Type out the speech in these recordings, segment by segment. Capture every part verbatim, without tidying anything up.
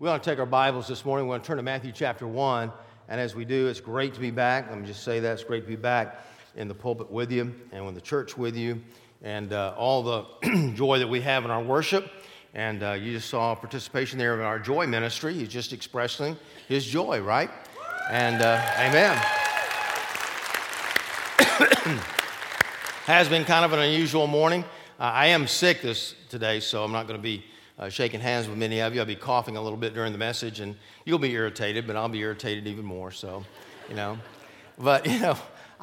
We want to take our Bibles this morning. We're going to turn to Matthew chapter one. And as we do, it's great to be back. Let me just say that. It's great to be back in the pulpit with you and in the church with you. And uh, all the joy that we have in our worship. And uh, you just saw participation there in our joy ministry. He's just expressing his joy, right? And uh, amen. Has been kind of an unusual morning. Uh, I am sick this today, so I'm not going to be Uh, shaking hands with many of you. I'll be coughing a little bit during the message, and you'll be irritated, but I'll be irritated even more, so, you know. But, you know,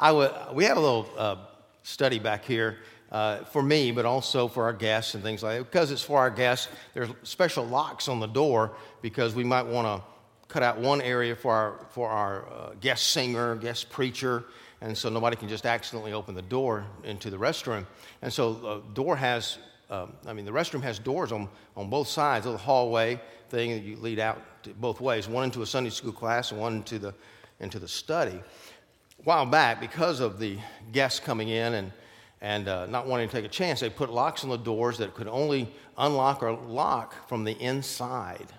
I would, we had a little uh, study back here uh, for me, but also for our guests and things like that. Because it's for our guests, there's special locks on the door because we might want to cut out one area for our, for our uh, guest singer, guest preacher, and so nobody can just accidentally open the door into the restroom. And so the uh, door has... Um, I mean, the restroom has doors on, on both sides of the hallway thing that you lead out to both ways, one into a Sunday school class and one into the into the study. A while back, because of the guests coming in and, and uh, not wanting to take a chance, they put locks on the doors that could only unlock or lock from the inside.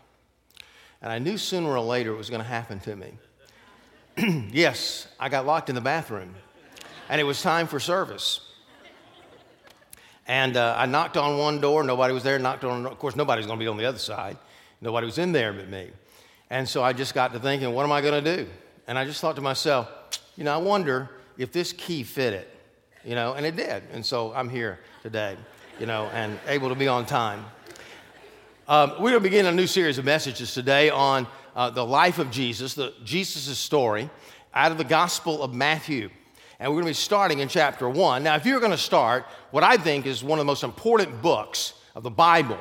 And I knew sooner or later it was going to happen to me. Yes, I got locked in the bathroom, and it was time for service. And uh, I knocked on one door. Nobody was there. Knocked on, of course, nobody's going to be on the other side. Nobody was in there but me. And so I just got to thinking, what am I going to do? And I just thought to myself, you know, I wonder if this key fit it, you know, and it did. And so I'm here today, you know, and able to be on time. Um, we're going to begin a new series of messages today on uh, the life of Jesus, the Jesus' story, out of the Gospel of Matthew. And we're going to be starting in chapter one. Now, if you're going to start what I think is one of the most important books of the Bible,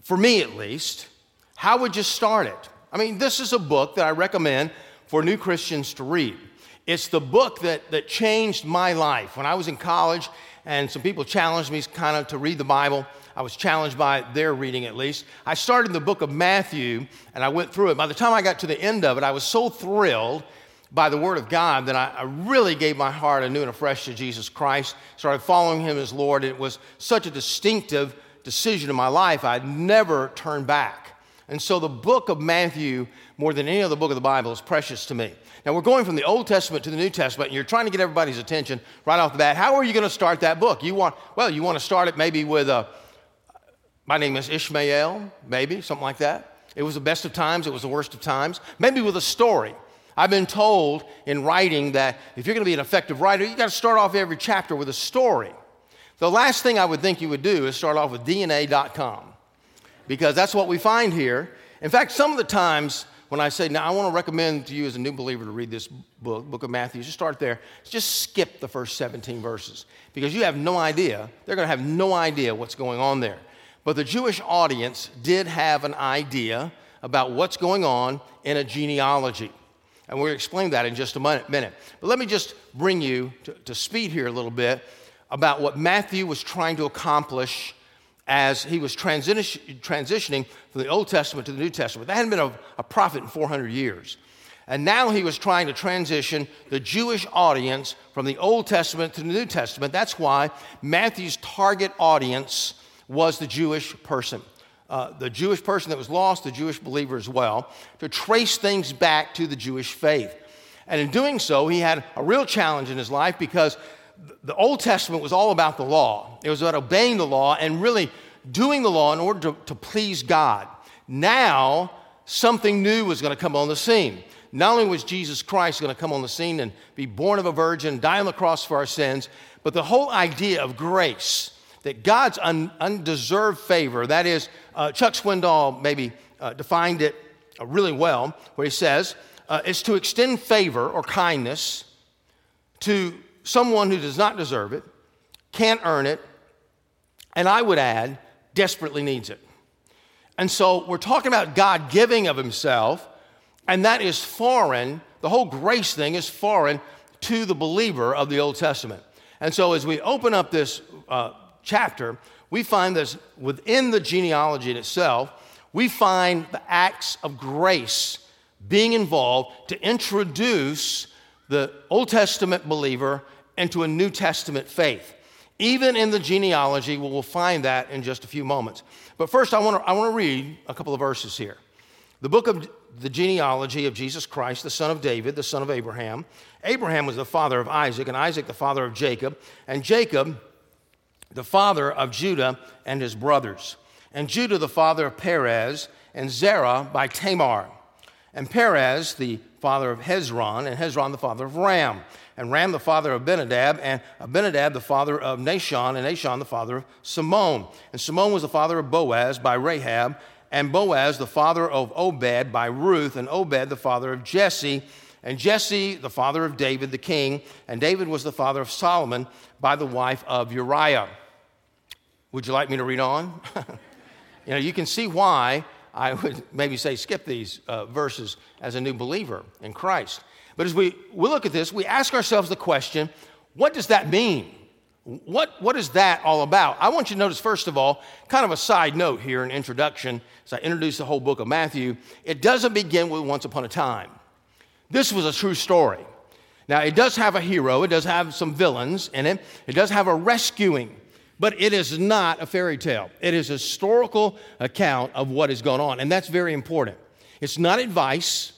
for me at least, how would you start it? I mean, this is a book that I recommend for new Christians to read. It's the book that, that changed my life. When I was in college and some people challenged me kind of to read the Bible, I was challenged by their reading at least. I started in the book of Matthew, and I went through it. By the time I got to the end of it, I was so thrilled by the Word of God that I, I really gave my heart anew and afresh to Jesus Christ, started following Him as Lord. It was such a distinctive decision in my life, I'd never turned back. And so the book of Matthew, more than any other book of the Bible, is precious to me. Now, we're going from the Old Testament to the New Testament, and you're trying to get everybody's attention right off the bat. How are you going to start that book? You want, well, you want to start it maybe with, a, my name is Ishmael, maybe, something like that. It was the best of times, it was the worst of times. Maybe with a story. I've been told in writing that if you're going to be an effective writer, you've got to start off every chapter with a story. The last thing I would think you would do is start off with D N A dot com, because that's what we find here. In fact, some of the times when I say, now I want to recommend to you as a new believer to read this book, Book of Matthew, just start there, just skip the first seventeen verses, because you have no idea, they're going to have no idea what's going on there. But the Jewish audience did have an idea about what's going on in a genealogy. And we'll explain that in just a minute. But let me just bring you to, to speed here a little bit about what Matthew was trying to accomplish as he was transi- transitioning from the Old Testament to the New Testament. That hadn't been a, a prophet in four hundred years. And now he was trying to transition the Jewish audience from the Old Testament to the New Testament. That's why Matthew's target audience was the Jewish person. Uh, the Jewish person that was lost, the Jewish believer as well, to trace things back to the Jewish faith. And in doing so, he had a real challenge in his life, because the Old Testament was all about the law. It was about obeying the law and really doing the law in order to, to please God. Now, something new was going to come on the scene. Not only was Jesus Christ going to come on the scene and be born of a virgin, die on the cross for our sins, but the whole idea of grace, that God's un- undeserved favor, that is, uh, Chuck Swindoll maybe uh, defined it uh, really well, where he says, uh, it's to extend favor or kindness to someone who does not deserve it, can't earn it, and I would add, desperately needs it. And so we're talking about God giving of Himself, and that is foreign, the whole grace thing is foreign to the believer of the Old Testament. And so as we open up this uh, chapter, we find this within the genealogy in itself, we find the acts of grace being involved to introduce the Old Testament believer into a New Testament faith. Even in the genealogy, we'll find that in just a few moments. But first, I want to I want to read a couple of verses here. The book of the genealogy of Jesus Christ, the son of David, the son of Abraham. Abraham was the father of Isaac, and Isaac the father of Jacob, and Jacob the father of Judah and his brothers, and Judah the father of Perez, and Zerah by Tamar, and Perez the father of Hezron, and Hezron the father of Ram, and Ram the father of Abinadab, and Abinadab the father of Nahshon, and Nahshon the father of Simone, and Simone was the father of Boaz by Rahab, and Boaz the father of Obed by Ruth, and Obed the father of Jesse, and Jesse the father of David the king, and David was the father of Solomon by the wife of Uriah. Would you like me to read on? You know, you can see why I would maybe say skip these uh, verses as a new believer in Christ. But as we, we look at this, we ask ourselves the question, what does that mean? What, what is that all about? I want you to notice, first of all, kind of a side note here, an introduction, as I introduce the whole book of Matthew, it doesn't begin with once upon a time. This was a true story. Now, it does have a hero. It does have some villains in it. It does have a rescuing, but it is not a fairy tale. It is a historical account of what has gone on, and that's very important. It's not advice,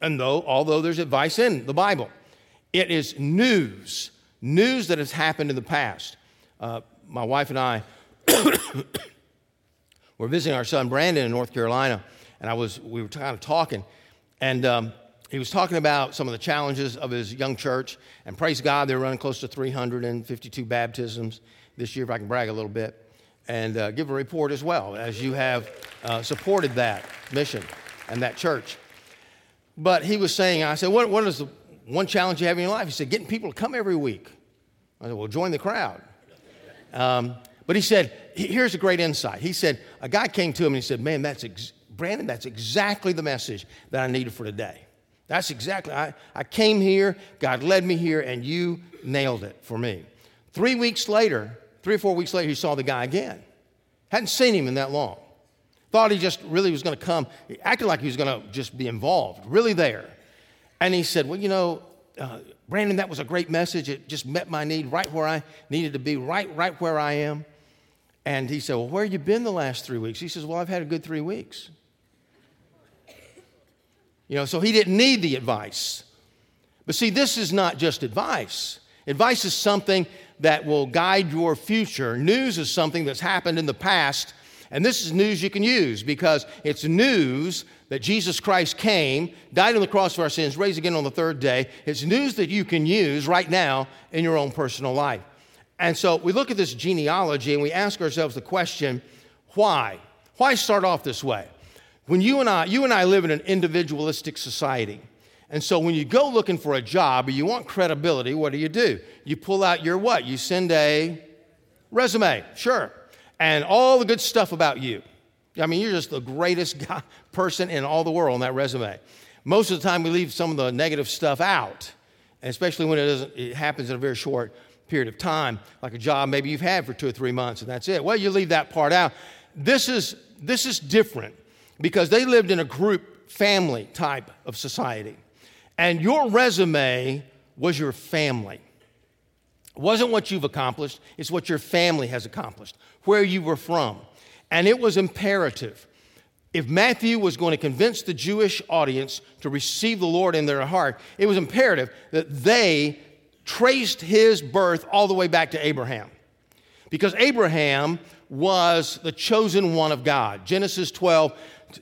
and though although there's advice in the Bible, it is news. News that has happened in the past. Uh, my wife and I were visiting our son Brandon in North Carolina, and I was we were kind of talking, and um, he was talking about some of the challenges of his young church. And praise God, they're running close to three hundred fifty-two baptisms this year. If I can brag a little bit, and uh, give a report as well as you have uh, supported that mission and that church. But he was saying, I said, "What? What is the one challenge you have in your life?" He said, "Getting people to come every week." I said, "Well, join the crowd." Um, but he said, here's a great insight. He said, a guy came to him and he said, "Man, that's ex- Brandon, that's exactly the message that I needed for today. That's exactly, I, I came here, God led me here, and you nailed it for me." Three weeks later, three or four weeks later, he saw the guy again. Hadn't seen him in that long. Thought he just really was going to come. He acted like he was going to just be involved, really there. And he said, "Well, you know, uh, Brandon, that was a great message. It just met my need right where I needed to be, right right where I am." And he said, "Well, where have you been the last three weeks? He says, "Well, I've had a good three weeks. You know, so he didn't need the advice. But see, this is not just advice. Advice is something that will guide your future. News is something that's happened in the past. And this is news you can use because it's news that Jesus Christ came, died on the cross for our sins, raised again on the third day. It's news that you can use right now in your own personal life. And so we look at this genealogy and we ask ourselves the question, why? Why start off this way? When you and I, you and I live in an individualistic society. And so when you go looking for a job or you want credibility, what do you do? You pull out your what? You send a resume, sure. And all the good stuff about you. I mean, you're just the greatest guy, person in all the world on that resume. Most of the time, we leave some of the negative stuff out, especially when it, doesn't, it happens in a very short period of time, like a job maybe you've had for two or three months, and that's it. Well, you leave that part out. This is, this is different because they lived in a group family type of society, and your resume was your family. It wasn't what you've accomplished, it's what your family has accomplished, where you were from. And it was imperative. If Matthew was going to convince the Jewish audience to receive the Lord in their heart, it was imperative that they traced his birth all the way back to Abraham. Because Abraham was the chosen one of God. Genesis twelve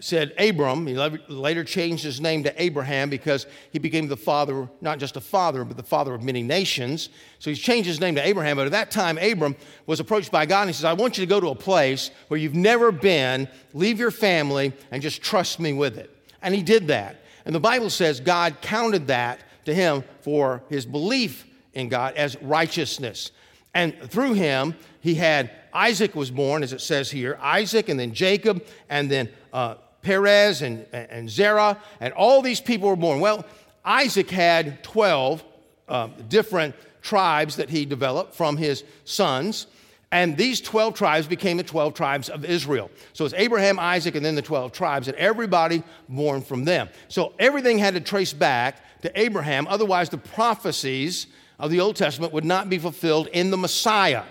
said Abram, he later changed his name to Abraham because he became the father, not just a father, but the father of many nations. So he changed his name to Abraham. But at that time, Abram was approached by God and he says, "I want you to go to a place where you've never been, leave your family, and just trust me with it." And he did that. And the Bible says God counted that to him for his belief in God as righteousness. And through him, he had Isaac was born, as it says here, Isaac and then Jacob and then uh, Perez and, and Zerah, and all these people were born. Well, Isaac had twelve uh, different tribes that he developed from his sons, and these twelve tribes became the twelve tribes of Israel. So it's Abraham, Isaac, and then the twelve tribes, and everybody born from them. So everything had to trace back to Abraham, otherwise the prophecies of the Old Testament would not be fulfilled in the Messiah.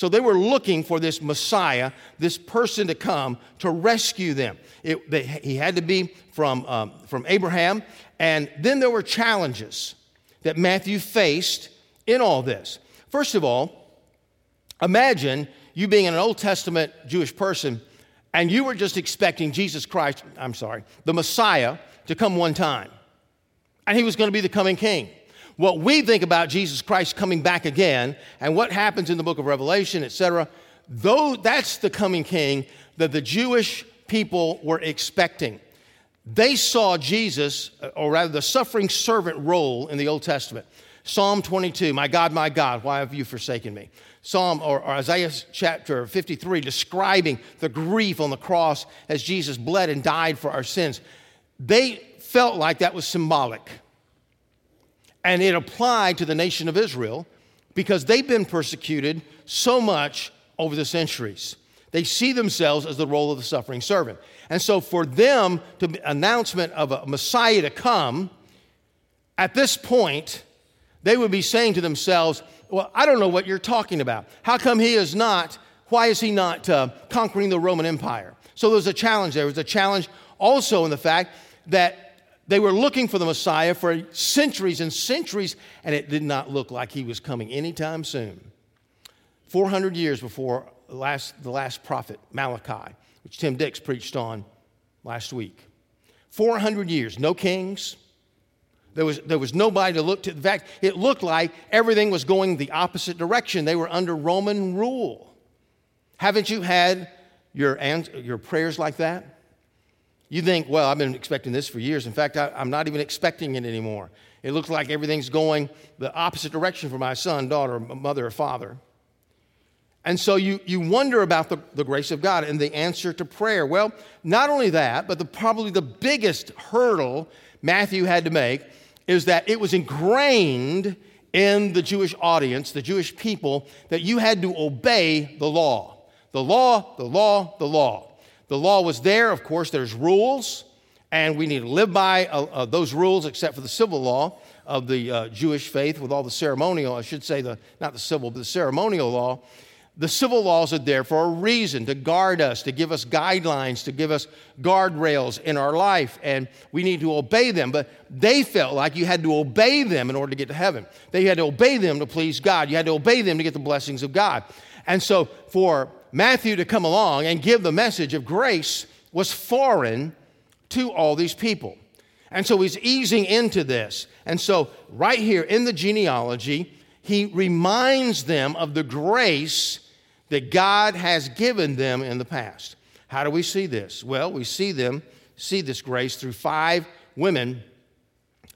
So they were looking for this Messiah, this person to come to rescue them. It, they, he had to be from, um, from Abraham. And then there were challenges that Matthew faced in all this. First of all, imagine you being an Old Testament Jewish person, and you were just expecting Jesus Christ, I'm sorry, the Messiah, to come one time. And he was going to be the coming king. What we think about Jesus Christ coming back again and what happens in the book of Revelation, et cetera, though that's the coming king that the Jewish people were expecting. They saw Jesus, or rather the suffering servant role in the Old Testament. Psalm twenty-two, my God, my God, why have you forsaken me? Psalm or, or Isaiah chapter fifty-three, describing the grief on the cross as Jesus bled and died for our sins. They felt like that was symbolic. And it applied to the nation of Israel because they've been persecuted so much over the centuries. They see themselves as the role of the suffering servant. And so for them, the announcement of a Messiah to come, at this point, they would be saying to themselves, well, I don't know what you're talking about. How come he is not, why is he not uh, conquering the Roman Empire? So there's a challenge there. There's a challenge also in the fact that they were looking for the Messiah for centuries and centuries, and it did not look like he was coming anytime soon. four hundred years before last, the last prophet, Malachi, which Tim Dix preached on last week. four hundred years, no kings. There was, there was nobody to look to. In fact, it looked like everything was going the opposite direction. They were under Roman rule. Haven't you had your, your prayers like that? You think, well, I've been expecting this for years. In fact, I, I'm not even expecting it anymore. It looks like everything's going the opposite direction for my son, daughter, mother, or father. And so you, you wonder about the, the grace of God and the answer to prayer. Well, not only that, but the, probably the biggest hurdle Matthew had to make is that it was ingrained in the Jewish audience, the Jewish people, that you had to obey the law. The law, the law, the law. The law was there. Of course, there's rules, and we need to live by uh, uh, those rules except for the civil law of the uh, Jewish faith with all the ceremonial, I should say, the not the civil, but the ceremonial law. The civil laws are there for a reason, to guard us, to give us guidelines, to give us guardrails in our life, and we need to obey them. But they felt like you had to obey them in order to get to heaven. They had to obey them to please God. You had to obey them to get the blessings of God. And so for Matthew to come along and give the message of grace was foreign to all these people. And so he's easing into this. And so right here in the genealogy, he reminds them of the grace that God has given them in the past. How do we see this? Well, we see them, see this grace through five women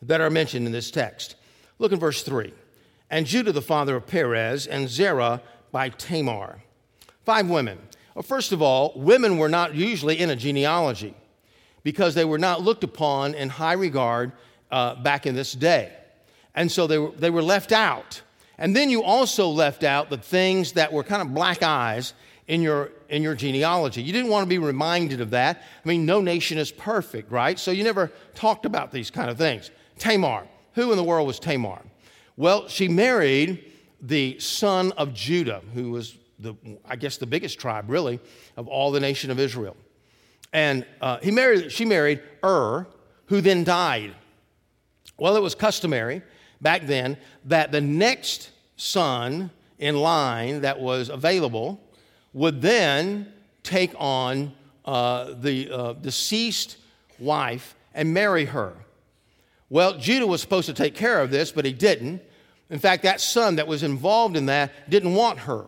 that are mentioned in this text. Look in verse three. And Judah, the father of Perez, and Zerah by Tamar. Five women. Well, first of all, women were not usually in a genealogy because they were not looked upon in high regard uh, back in this day. And so they were, they were left out. And then you also left out the things that were kind of black eyes in your, in your genealogy. You didn't want to be reminded of that. I mean, no nation is perfect, right? So you never talked about these kind of things. Tamar. Who in the world was Tamar? Well, she married the son of Judah, who was The, I guess the biggest tribe, really, of all the nation of Israel. And uh, he married. she married Ur, who then died. Well, it was customary back then that the next son in line that was available would then take on uh, the uh, deceased wife and marry her. Well, Judah was supposed to take care of this, but he didn't. In fact, that son that was involved in that didn't want her.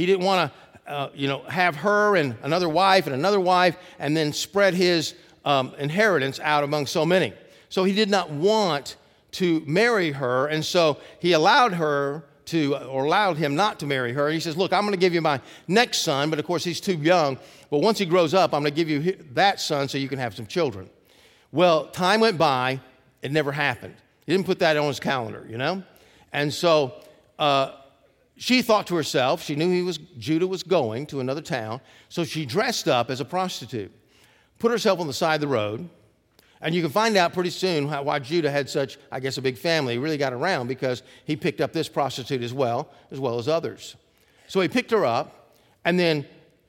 He didn't want to, uh, you know, have her and another wife and another wife and then spread his um, inheritance out among so many. So he did not want to marry her, and so he allowed her to, or allowed him not to marry her. He says, look, I'm going to give you my next son, but of course he's too young. But once he grows up, I'm going to give you that son so you can have some children. Well, time went by. It never happened. He didn't put that on his calendar, you know? And so Uh, She thought to herself, she knew he was Judah was going to another town, so she dressed up as a prostitute, put herself on the side of the road, and you can find out pretty soon how, why Judah had such, I guess, a big family. He really got around because he picked up this prostitute as well, as well as others. So he picked her up, and then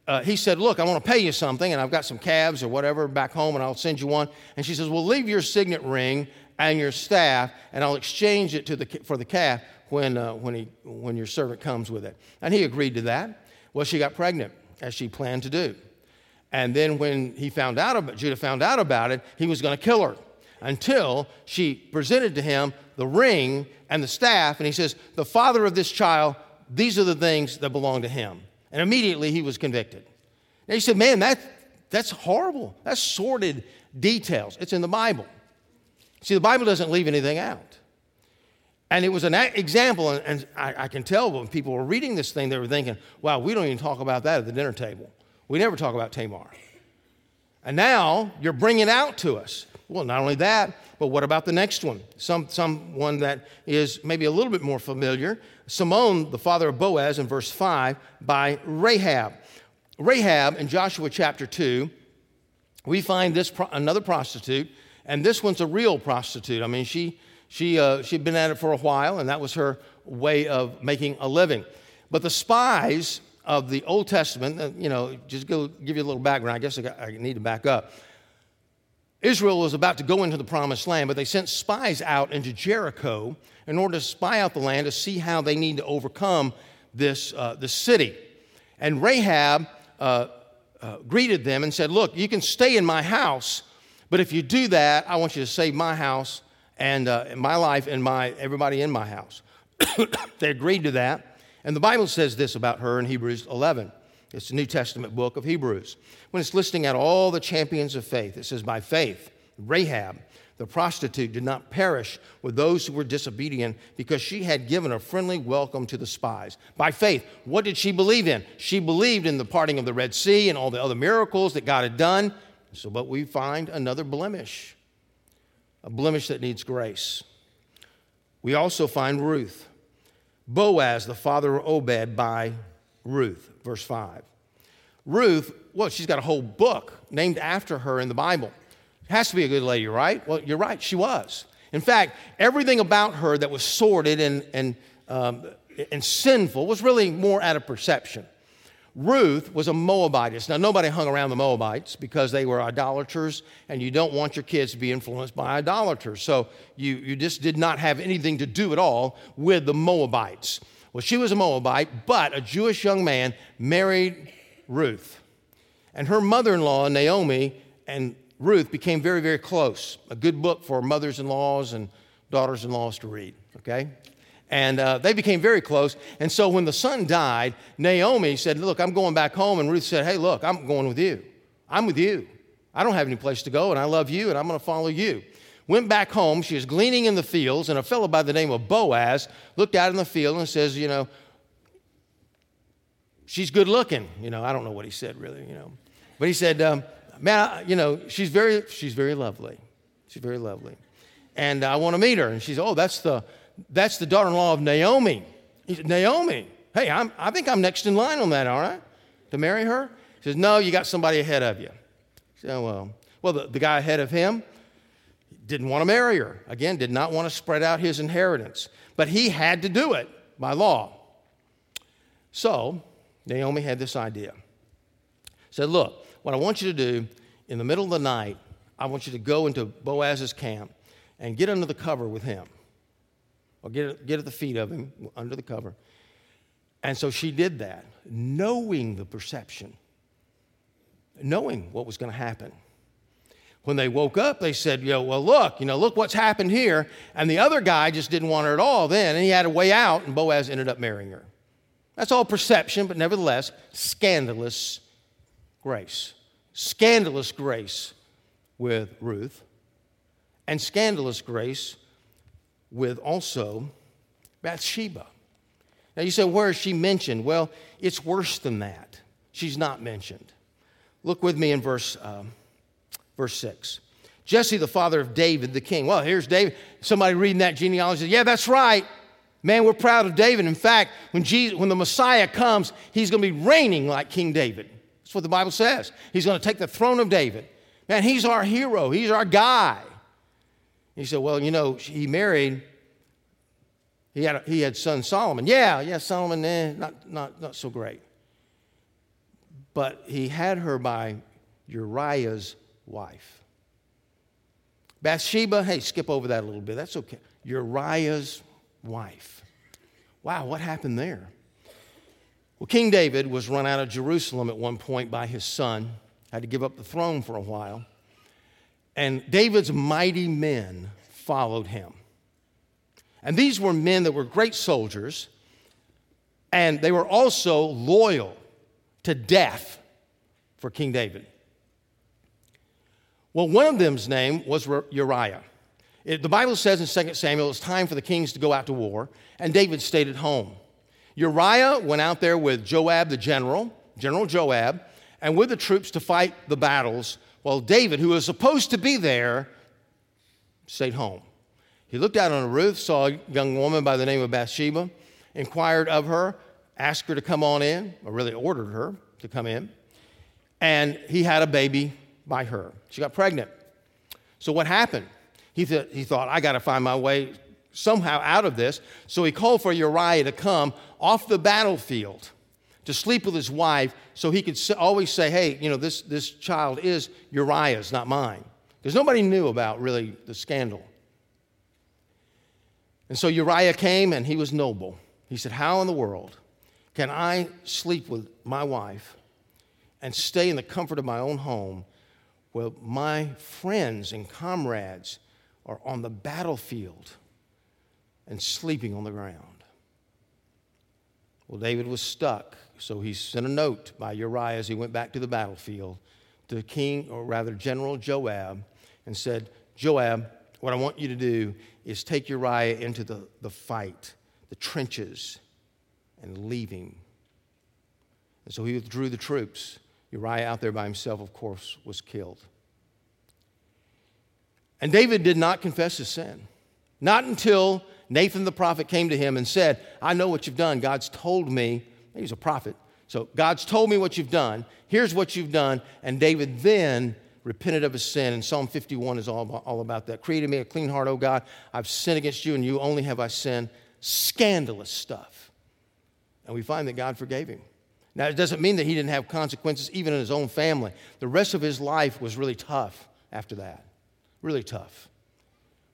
uh, he said, look, I want to pay you something, and I've got some calves or whatever back home, and I'll send you one. And she says, well, leave your signet ring and your staff, and I'll exchange it to the for the calf when uh, when he when your servant comes with it. And he agreed to that. Well, she got pregnant, as she planned to do. And then when he found out about Judah found out about it, he was going to kill her until she presented to him the ring and the staff. And he says, the father of this child, these are the things that belong to him. And immediately he was convicted. And he said, man, that, that's horrible. That's sordid details. It's in the Bible. See, the Bible doesn't leave anything out. And it was an example, and, and I, I can tell when people were reading this thing, they were thinking, wow, we don't even talk about that at the dinner table. We never talk about Tamar. And now you're bringing it out to us. Well, not only that, but what about the next one? Some someone that is maybe a little bit more familiar. Simone, the father of Boaz, in verse five, by Rahab. Rahab, in Joshua chapter two, we find this pro- another prostitute, and this one's a real prostitute. I mean, she she uh, she'd been at it for a while, and that was her way of making a living. But the spies of the Old Testament, you know, just go give you a little background. I guess I, got, I need to back up. Israel was about to go into the promised land, but they sent spies out into Jericho in order to spy out the land to see how they need to overcome this uh, the city. And Rahab uh, uh, greeted them and said, look, you can stay in my house, but if you do that, I want you to save my house and uh, my life and my everybody in my house. They agreed to that. And the Bible says this about her in Hebrews eleven. It's the New Testament book of Hebrews. When it's listing out all the champions of faith, it says, by faith, Rahab, the prostitute, did not perish with those who were disobedient because she had given a friendly welcome to the spies. By faith, what did she believe in? She believed in the parting of the Red Sea and all the other miracles that God had done. So, but we find another blemish, a blemish that needs grace. We also find Ruth. Boaz, the father of Obed, by Ruth, verse five. Ruth, well, she's got a whole book named after her in the Bible. Has to be a good lady, right? Well, you're right, she was. In fact, everything about her that was sordid and, and, um, and sinful was really more out of perception. Ruth was a Moabitess. Now, nobody hung around the Moabites because they were idolaters, and you don't want your kids to be influenced by idolaters. So you, you just did not have anything to do at all with the Moabites. Well, she was a Moabite, but a Jewish young man married Ruth. And her mother-in-law, Naomi, and Ruth became very, very close. A good book for mothers-in-laws and daughters-in-laws to read, okay? And uh, they became very close. And so when the son died, Naomi said, look, I'm going back home. And Ruth said, hey, look, I'm going with you. I'm with you. I don't have any place to go, and I love you, and I'm going to follow you. Went back home. She was gleaning in the fields, and a fellow by the name of Boaz looked out in the field and says, you know, she's good looking. You know, I don't know what he said really, you know. But he said, um, man, you know, she's very, she's very lovely. She's very lovely. And I want to meet her. And she's, oh, that's the, that's the daughter-in-law of Naomi. He said, Naomi, hey, I'm, I think I'm next in line on that, aren't I? To marry her? He says, no, you got somebody ahead of you. He said, oh, well, well the, the guy ahead of him, didn't want to marry her. Again, did not want to spread out his inheritance. But he had to do it by law. So Naomi had this idea. Said, look, what I want you to do in the middle of the night, I want you to go into Boaz's camp and get under the cover with him. Or get, get at the feet of him, under the cover. And so she did that, knowing the perception, knowing what was going to happen. When they woke up, they said, you know, well, look, you know, look what's happened here. And the other guy just didn't want her at all then, and he had a way out, and Boaz ended up marrying her. That's all perception, but nevertheless, scandalous grace. Scandalous grace with Ruth, and scandalous grace with also Bathsheba. Now, you say, where is she mentioned? Well, it's worse than that. She's not mentioned. Look with me in verse... Um, Verse six, Jesse, the father of David, the king. Well, here's David. Somebody reading that genealogy says, yeah, that's right. Man, we're proud of David. In fact, when Jesus, when the Messiah comes, he's going to be reigning like King David. That's what the Bible says. He's going to take the throne of David. Man, he's our hero. He's our guy. He said, well, you know, he married, He had a, he had son Solomon. Yeah, yeah, Solomon, eh, not, not, not so great. But he had her by Uriah's wife. Bathsheba, hey, skip over that a little bit. That's okay. Uriah's wife. Wow, what happened there? Well, King David was run out of Jerusalem at one point by his son. Had to give up the throne for a while. And David's mighty men followed him. And these were men that were great soldiers, and they were also loyal to death for King David. Well, one of them's name was Uriah. It, the Bible says in Second Samuel, it's time for the kings to go out to war, and David stayed at home. Uriah went out there with Joab the general, General Joab, and with the troops to fight the battles, while David, who was supposed to be there, stayed home. He looked out on a roof, saw a young woman by the name of Bathsheba, inquired of her, asked her to come on in, or really ordered her to come in, and he had a baby by her. She got pregnant. So what happened? He, th- he thought, I got to find my way somehow out of this. So he called for Uriah to come off the battlefield to sleep with his wife so he could always say, hey, you know, this, this child is Uriah's, not mine. Because nobody knew about really the scandal. And so Uriah came, and he was noble. He said, how in the world can I sleep with my wife and stay in the comfort of my own home while my friends and comrades are on the battlefield and sleeping on the ground? Well, David was stuck, so he sent a note by Uriah as he went back to the battlefield to King, or rather General Joab, and said, Joab, what I want you to do is take Uriah into the, the fight, the trenches, and leave him. And so he withdrew the troops. Uriah out there by himself, of course, was killed. And David did not confess his sin. Not until Nathan the prophet came to him and said, I know what you've done. God's told me. He was a prophet. So God's told me what you've done. Here's what you've done. And David then repented of his sin, and Psalm fifty-one is all about, all about that. Created me a clean heart, O God. I've sinned against you, and you only have I sinned. Scandalous stuff. And we find that God forgave him. Now, it doesn't mean that he didn't have consequences even in his own family. The rest of his life was really tough after that. Really tough.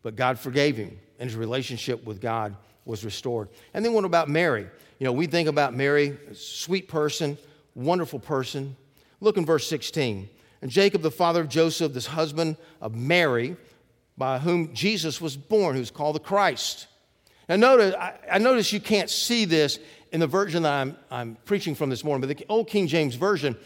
But God forgave him, and his relationship with God was restored. And then what about Mary? You know, we think about Mary, a sweet person, wonderful person. Look in verse sixteen. And Jacob, the father of Joseph, this husband of Mary, by whom Jesus was born, who's called the Christ. Now, notice, I, I notice you can't see this in the version that I'm, I'm preaching from this morning, but the old King James Version,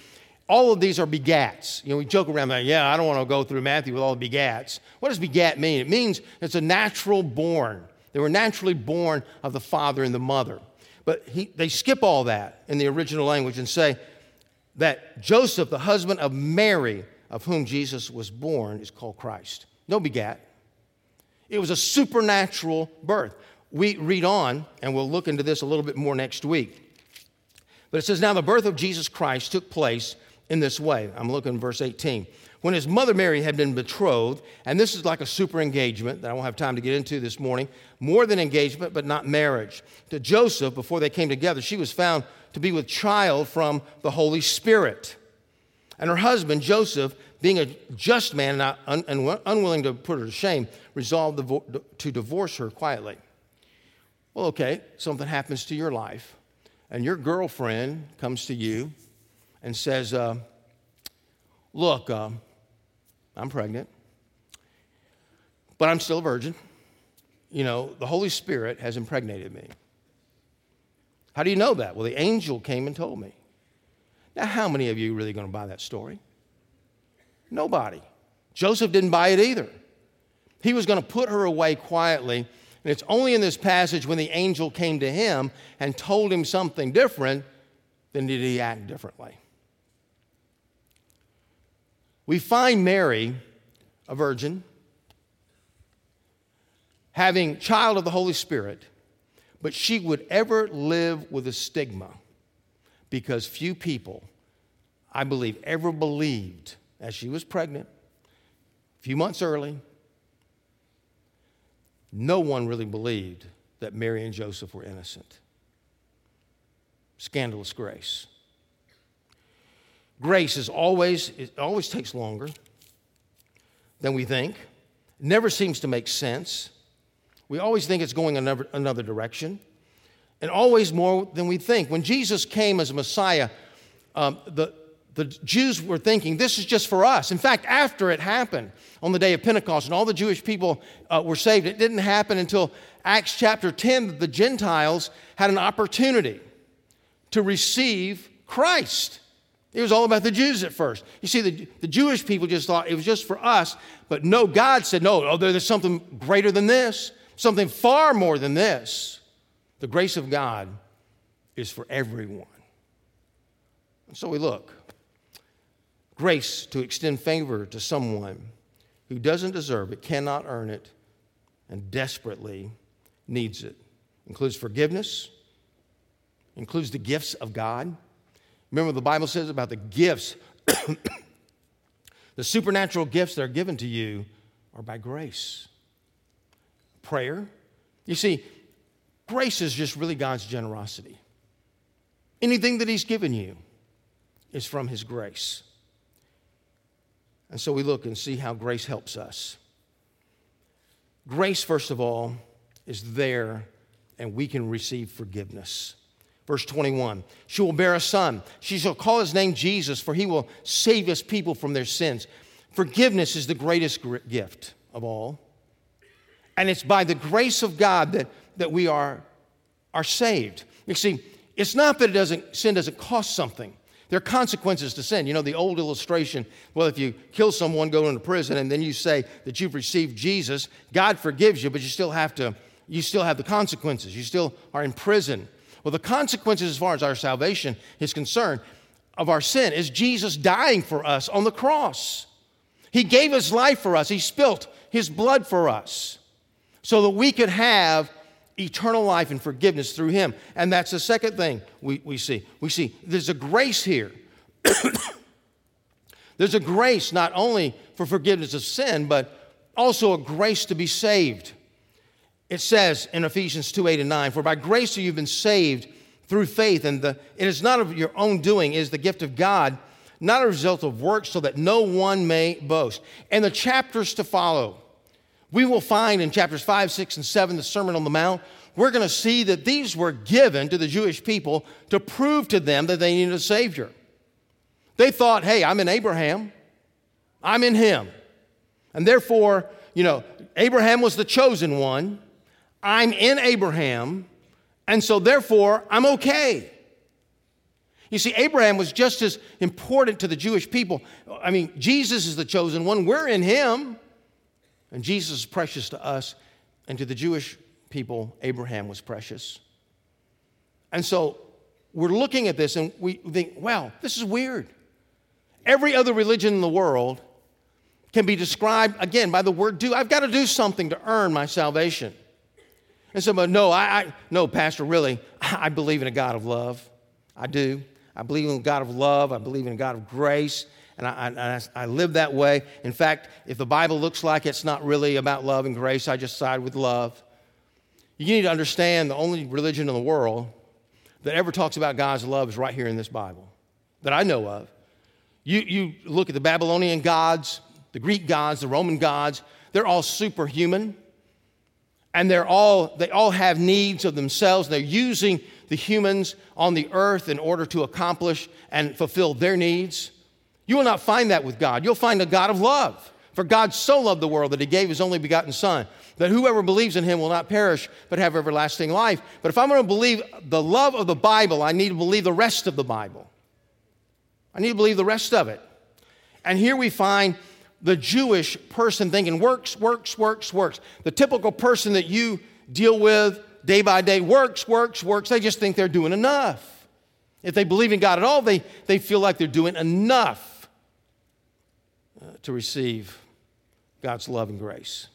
all of these are begats. You know, we joke around that, yeah, I don't want to go through Matthew with all the begats. What does begat mean? It means it's a natural born. They were naturally born of the father and the mother. But he, they skip all that in the original language and say, that Joseph, the husband of Mary, of whom Jesus was born, is called Christ. No begat. It was a supernatural birth. We read on, and we'll look into this a little bit more next week. But it says, now the birth of Jesus Christ took place in this way. I'm looking in verse eighteen. When his mother Mary had been betrothed, and this is like a super engagement that I won't have time to get into this morning, more than engagement, but not marriage, to Joseph, before they came together, she was found to be with child from the Holy Spirit. And her husband, Joseph, being a just man and, not un- and unwilling to put her to shame, resolved divo- to divorce her quietly. Well, okay, something happens to your life, and your girlfriend comes to you and says, uh, look, uh, I'm pregnant, but I'm still a virgin. You know, the Holy Spirit has impregnated me. How do you know that? Well, the angel came and told me. Now, how many of you are really going to buy that story? Nobody. Joseph didn't buy it either. He was going to put her away quietly, and it's only in this passage when the angel came to him and told him something different, then did he act differently. We find Mary, a virgin, having child of the Holy Spirit, but she would ever live with a stigma because few people, I believe, ever believed as she was pregnant, a few months early, no one really believed that Mary and Joseph were innocent. Scandalous grace. Grace is always, it always takes longer than we think. It never seems to make sense. We always think it's going another, another direction. And always more than we think. When Jesus came as a Messiah, um, the, the Jews were thinking, this is just for us. In fact, after it happened on the day of Pentecost and all the Jewish people uh, were saved, it didn't happen until Acts chapter ten that the Gentiles had an opportunity to receive Christ. It was all about the Jews at first. You see, the, the Jewish people just thought it was just for us, but no, God said, no, oh, there's something greater than this, something far more than this. The grace of God is for everyone. And so we look. Grace to extend favor to someone who doesn't deserve it, cannot earn it, and desperately needs it. Includes forgiveness. Includes the gifts of God. Remember what the Bible says about the gifts. The supernatural gifts that are given to you are by grace. Prayer. You see, grace is just really God's generosity. Anything that he's given you is from his grace. And so we look and see how grace helps us. Grace, first of all, is there, and we can receive forgiveness. Verse twenty-one, she will bear a son. She shall call his name Jesus, for he will save his people from their sins. Forgiveness is the greatest gift of all. And it's by the grace of God that that we are, are saved. You see, it's not that it doesn't, sin doesn't cost something. There are consequences to sin. You know, the old illustration, well, if you kill someone, go into prison, and then you say that you've received Jesus, God forgives you, but you still have to, you still have the consequences. You still are in prison. Well, the consequences as far as our salvation is concerned of our sin is Jesus dying for us on the cross. He gave his life for us. He spilt his blood for us so that we could have eternal life and forgiveness through him. And that's the second thing we, we see. We see there's a grace here. There's a grace not only for forgiveness of sin, but also a grace to be saved. It says in Ephesians two, eight and nine, for by grace you've been saved through faith, and the, it is not of your own doing, it is the gift of God, not a result of works, so that no one may boast. And the chapters to follow, we will find in chapters five, six, and seven, the Sermon on the Mount, we're going to see that these were given to the Jewish people to prove to them that they needed a Savior. They thought, hey, I'm in Abraham. I'm in him. And therefore, you know, Abraham was the chosen one. I'm in Abraham. And so therefore, I'm okay. You see, Abraham was just as important to the Jewish people. I mean, Jesus is the chosen one. We're in him. And Jesus is precious to us, and to the Jewish people, Abraham was precious. And so we're looking at this, and we think, wow, this is weird. Every other religion in the world can be described, again, by the word do. I've got to do something to earn my salvation. And somebody, no, I, I no, Pastor, really, I believe in a God of love. I do. I believe in a God of love. I believe in a God of grace. And I, I, I live that way. In fact, if the Bible looks like it's not really about love and grace, I just side with love. You need to understand the only religion in the world that ever talks about God's love is right here in this Bible, that I know of. You, you look at the Babylonian gods, the Greek gods, the Roman gods, they're all superhuman. And they're all, they all have needs of themselves. They're using the humans on the earth in order to accomplish and fulfill their needs. You will not find that with God. You'll find a God of love. For God so loved the world that he gave his only begotten Son, that whoever believes in him will not perish but have everlasting life. But if I'm going to believe the love of the Bible, I need to believe the rest of the Bible. I need to believe the rest of it. And here we find the Jewish person thinking works, works, works, works. The typical person that you deal with day by day, works, works, works. They just think they're doing enough. If they believe in God at all, they, they feel like they're doing enough to receive God's love and grace.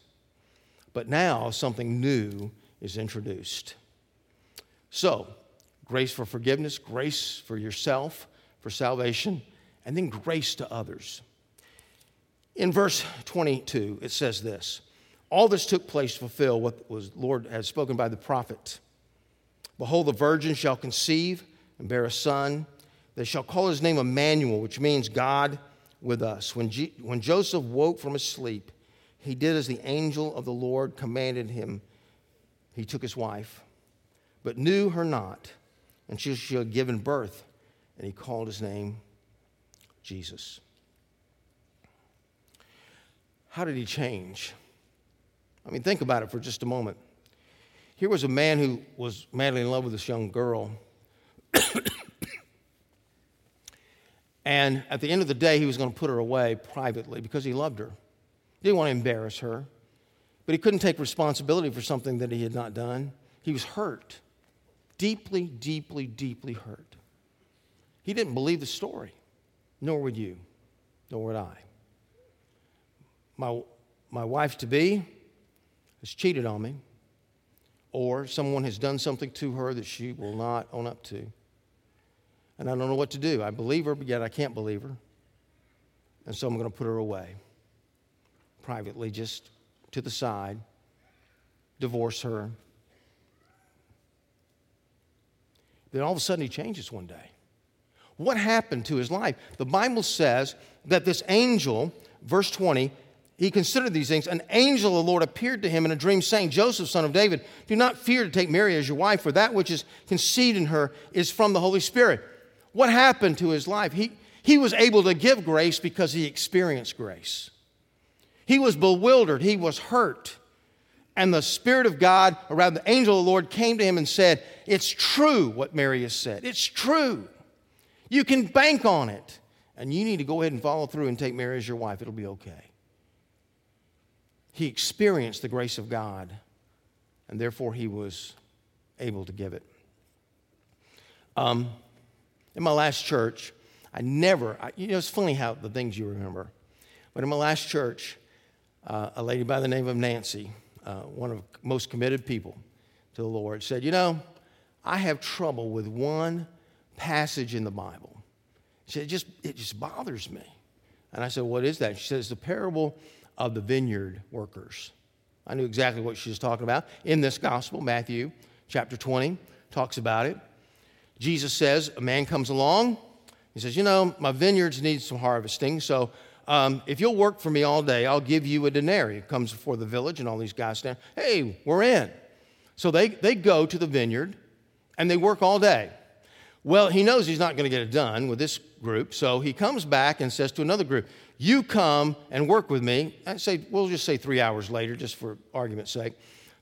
But now something new is introduced. So, grace for forgiveness, grace for yourself, for salvation, and then grace to others. In verse twenty-two, it says this, All this took place to fulfill what the Lord had spoken by the prophet. Behold, the virgin shall conceive and bear a son. They shall call his name Emmanuel, which means God with us. When, G- when Joseph woke from his sleep, he did as the angel of the Lord commanded him. He took his wife, but knew her not, and she had given birth, and he called his name Jesus. How did he change? I mean, think about it for just a moment. Here was a man who was madly in love with this young girl. And at the end of the day, he was going to put her away privately because he loved her. He didn't want to embarrass her. But he couldn't take responsibility for something that he had not done. He was hurt. Deeply, deeply, deeply hurt. He didn't believe the story. Nor would you. Nor would I. My, my wife-to-be has cheated on me. Or someone has done something to her that she will not own up to. And I don't know what to do. I believe her, but yet I can't believe her. And so I'm going to put her away. Privately, just to the side. Divorce her. Then all of a sudden he changes one day. What happened to his life? The Bible says that this angel, verse twenty, he considered these things. An angel of the Lord appeared to him in a dream, saying, Joseph, son of David, do not fear to take Mary as your wife, for that which is conceived in her is from the Holy Spirit. What happened to his life? He, he was able to give grace because he experienced grace. He was bewildered. He was hurt. And the Spirit of God, or rather the angel of the Lord, came to him and said, it's true what Mary has said. It's true. You can bank on it. And you need to go ahead and follow through and take Mary as your wife. It'll be okay. He experienced the grace of God, and therefore he was able to give it. Um, in my last church, I never, I, you know, it's funny how the things you remember. But in my last church, uh, a lady by the name of Nancy, uh, one of the most committed people to the Lord, said, you know, I have trouble with one passage in the Bible. She said, it just, it just bothers me. And I said, what is that? She said, it's the parable of the vineyard workers. I knew exactly what she was talking about. In this gospel, Matthew chapter twenty talks about it. Jesus says, a man comes along. He says, you know, my vineyards need some harvesting, so um, if you'll work for me all day, I'll give you a denarii. It comes before the village, and all these guys stand, hey, we're in. So they, they go to the vineyard, and they work all day. Well, he knows he's not going to get it done with this group, so he comes back and says to another group, you come and work with me. I say, we'll just say three hours later, just for argument's sake.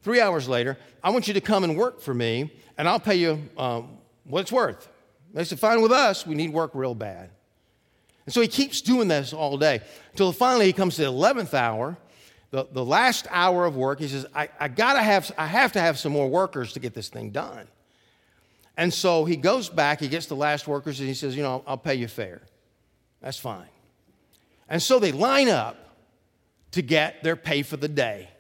Three hours later, I want you to come and work for me, and I'll pay you um, what it's worth. They said, fine with us. We need work real bad. And so he keeps doing this all day until finally he comes to the eleventh hour, the, the last hour of work. He says, I, I gotta have, I have to have some more workers to get this thing done. And so he goes back, he gets the last workers, and he says, you know, I'll pay you fair. That's fine. And so they line up to get their pay for the day.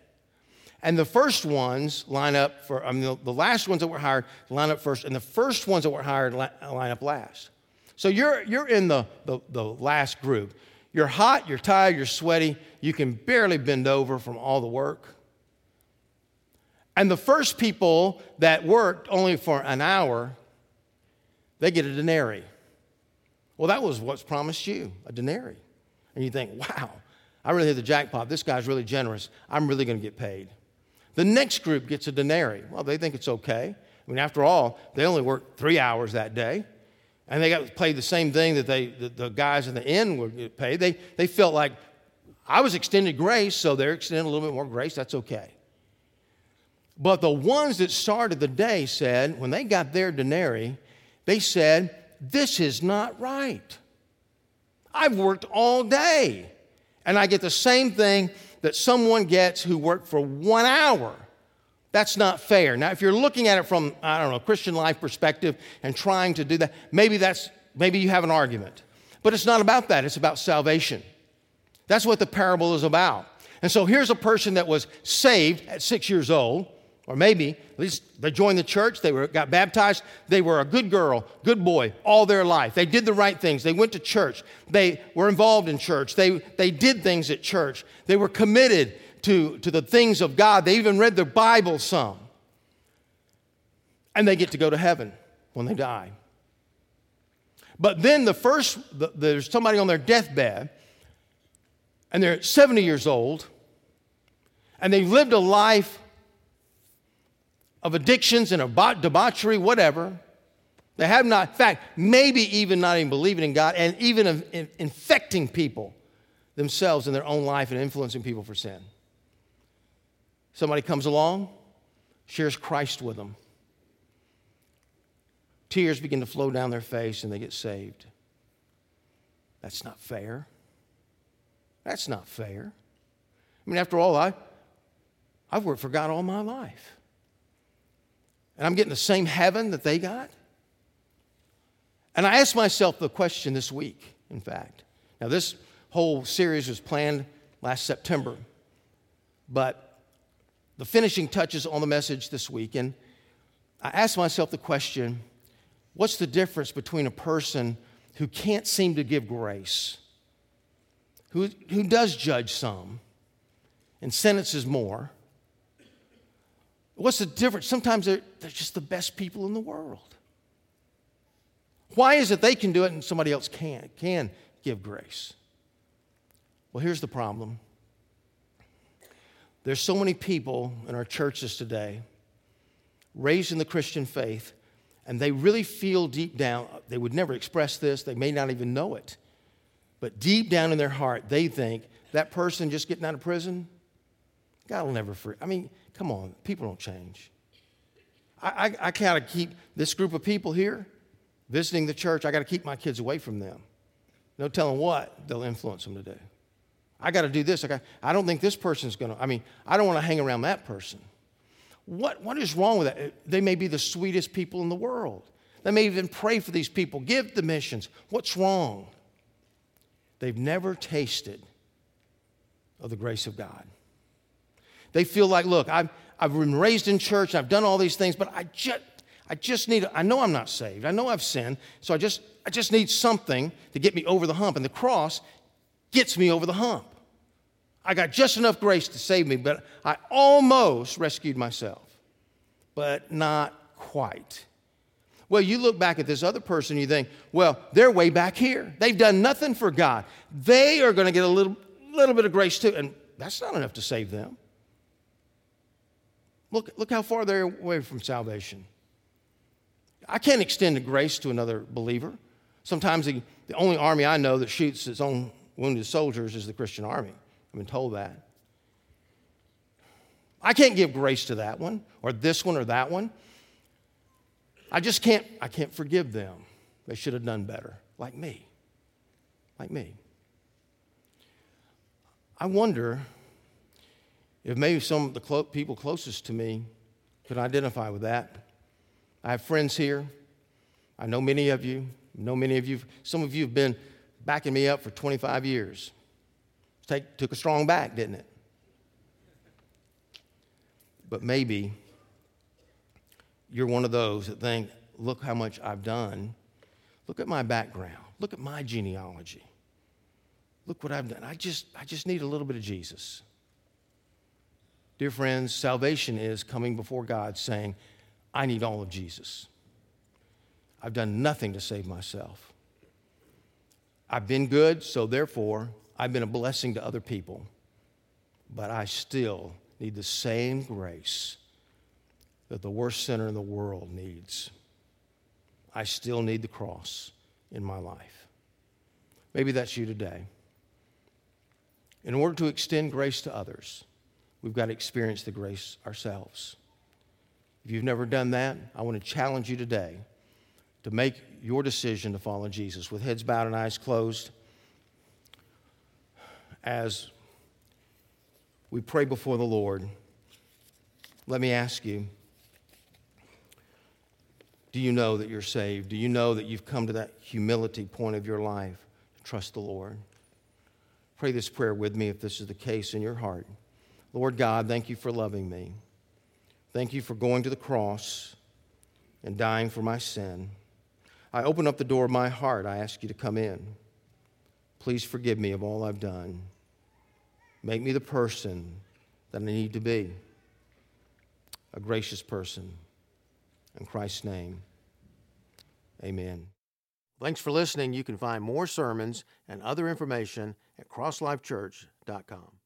And the first ones line up for, I mean, the, the last ones that were hired line up first, and the first ones that were hired li- line up last. So you're you're in the, the, the last group. You're hot, you're tired, you're sweaty. You can barely bend over from all the work. And the first people that worked only for an hour, they get a denarii. Well, that was what's promised you, a denarii. And you think, wow, I really hit the jackpot. This guy's really generous. I'm really going to get paid. The next group gets a denarii. Well, they think it's okay. I mean, after all, they only worked three hours that day. And they got paid the same thing that they, the, the guys in the end would pay. They, they felt like I was extended grace, so they're extending a little bit more grace. That's okay. But the ones that started the day said, when they got their denarii, they said, this is not right. I've worked all day, and I get the same thing that someone gets who worked for one hour. That's not fair. Now, if you're looking at it from, I don't know, a Christian life perspective and trying to do that, maybe that's maybe you have an argument. But it's not about that. It's about salvation. That's what the parable is about. And so here's a person that was saved at six years old, or maybe at least they joined the church, they were, got baptized, they were a good girl, good boy all their life. They did the right things. They went to church. They were involved in church. They, they did things at church. They were committed. to, to the things of God. They even read their Bible some. And they get to go to heaven when they die. But then the first, the, there's somebody on their deathbed, and they're seventy years old, and they've lived a life of addictions and of debauchery, whatever. They have not, in fact, maybe even not even believing in God, and even infecting people themselves in their own life and influencing people for sin. Somebody comes along, shares Christ with them. Tears begin to flow down their face and they get saved. That's not fair. That's not fair. I mean, after all, I, I've worked for God all my life. And I'm getting the same heaven that they got. And I asked myself the question this week, in fact. Now, this whole series was planned last September. But the finishing touches on the message this week. And I asked myself the question, what's the difference between a person who can't seem to give grace, who, who does judge some and sentences more? What's the difference? Sometimes they're, they're just the best people in the world. Why is it they can do it and somebody else can't, can give grace? Well, here's the problem. There's so many people in our churches today raised in the Christian faith, and they really feel deep down, they would never express this, they may not even know it, but deep down in their heart, they think that person just getting out of prison, God will never forgive. I mean, come on, people don't change. I, I, I kind of keep this group of people here visiting the church, I got to keep my kids away from them. No telling what they'll influence them to do. I got to do this. I got, I don't think this person's going to, I mean, I don't want to hang around that person. What, what is wrong with that? They may be the sweetest people in the world. They may even pray for these people, give the missions. What's wrong? They've never tasted of the grace of God. They feel like, look, I've, I've been raised in church, I've done all these things, but I just, I just need, I know I'm not saved. I know I've sinned, so I just, I just need something to get me over the hump. And the cross gets me over the hump. I got just enough grace to save me, but I almost rescued myself, but not quite. Well, you look back at this other person, you think, well, they're way back here. They've done nothing for God. They are going to get a little, little bit of grace too, and that's not enough to save them. Look, look how far they're away from salvation. I can't extend the grace to another believer. Sometimes the, the only army I know that shoots its own wounded soldiers is the Christian army. I've been told that. I can't give grace to that one or this one or that one. I just can't, I can't forgive them. They should have done better, like me, like me. I wonder if maybe some of the clo- people closest to me could identify with that. I have friends here. I know many of you. I know many of you. Some of you have been backing me up for twenty-five years. Take, took a strong back, didn't it? But maybe you're one of those that think, look how much I've done. Look at my background. Look at my genealogy. Look what I've done. I just, I just need a little bit of Jesus. Dear friends, salvation is coming before God saying, I need all of Jesus. I've done nothing to save myself. I've been good, so therefore, I've been a blessing to other people. But I still need the same grace that the worst sinner in the world needs. I still need the cross in my life. Maybe that's you today. In order to extend grace to others, we've got to experience the grace ourselves. If you've never done that, I want to challenge you today to make your decision to follow Jesus. With heads bowed and eyes closed, as we pray before the Lord, let me ask you, do you know that you're saved? Do you know that you've come to that humility point of your life to trust the Lord? Pray this prayer with me if this is the case in your heart. Lord God, thank you for loving me. Thank you for going to the cross and dying for my sin. I open up the door of my heart. I ask you to come in. Please forgive me of all I've done. Make me the person that I need to be a gracious person. In Christ's name, amen. Thanks for listening. You can find more sermons and other information at cross life church dot com.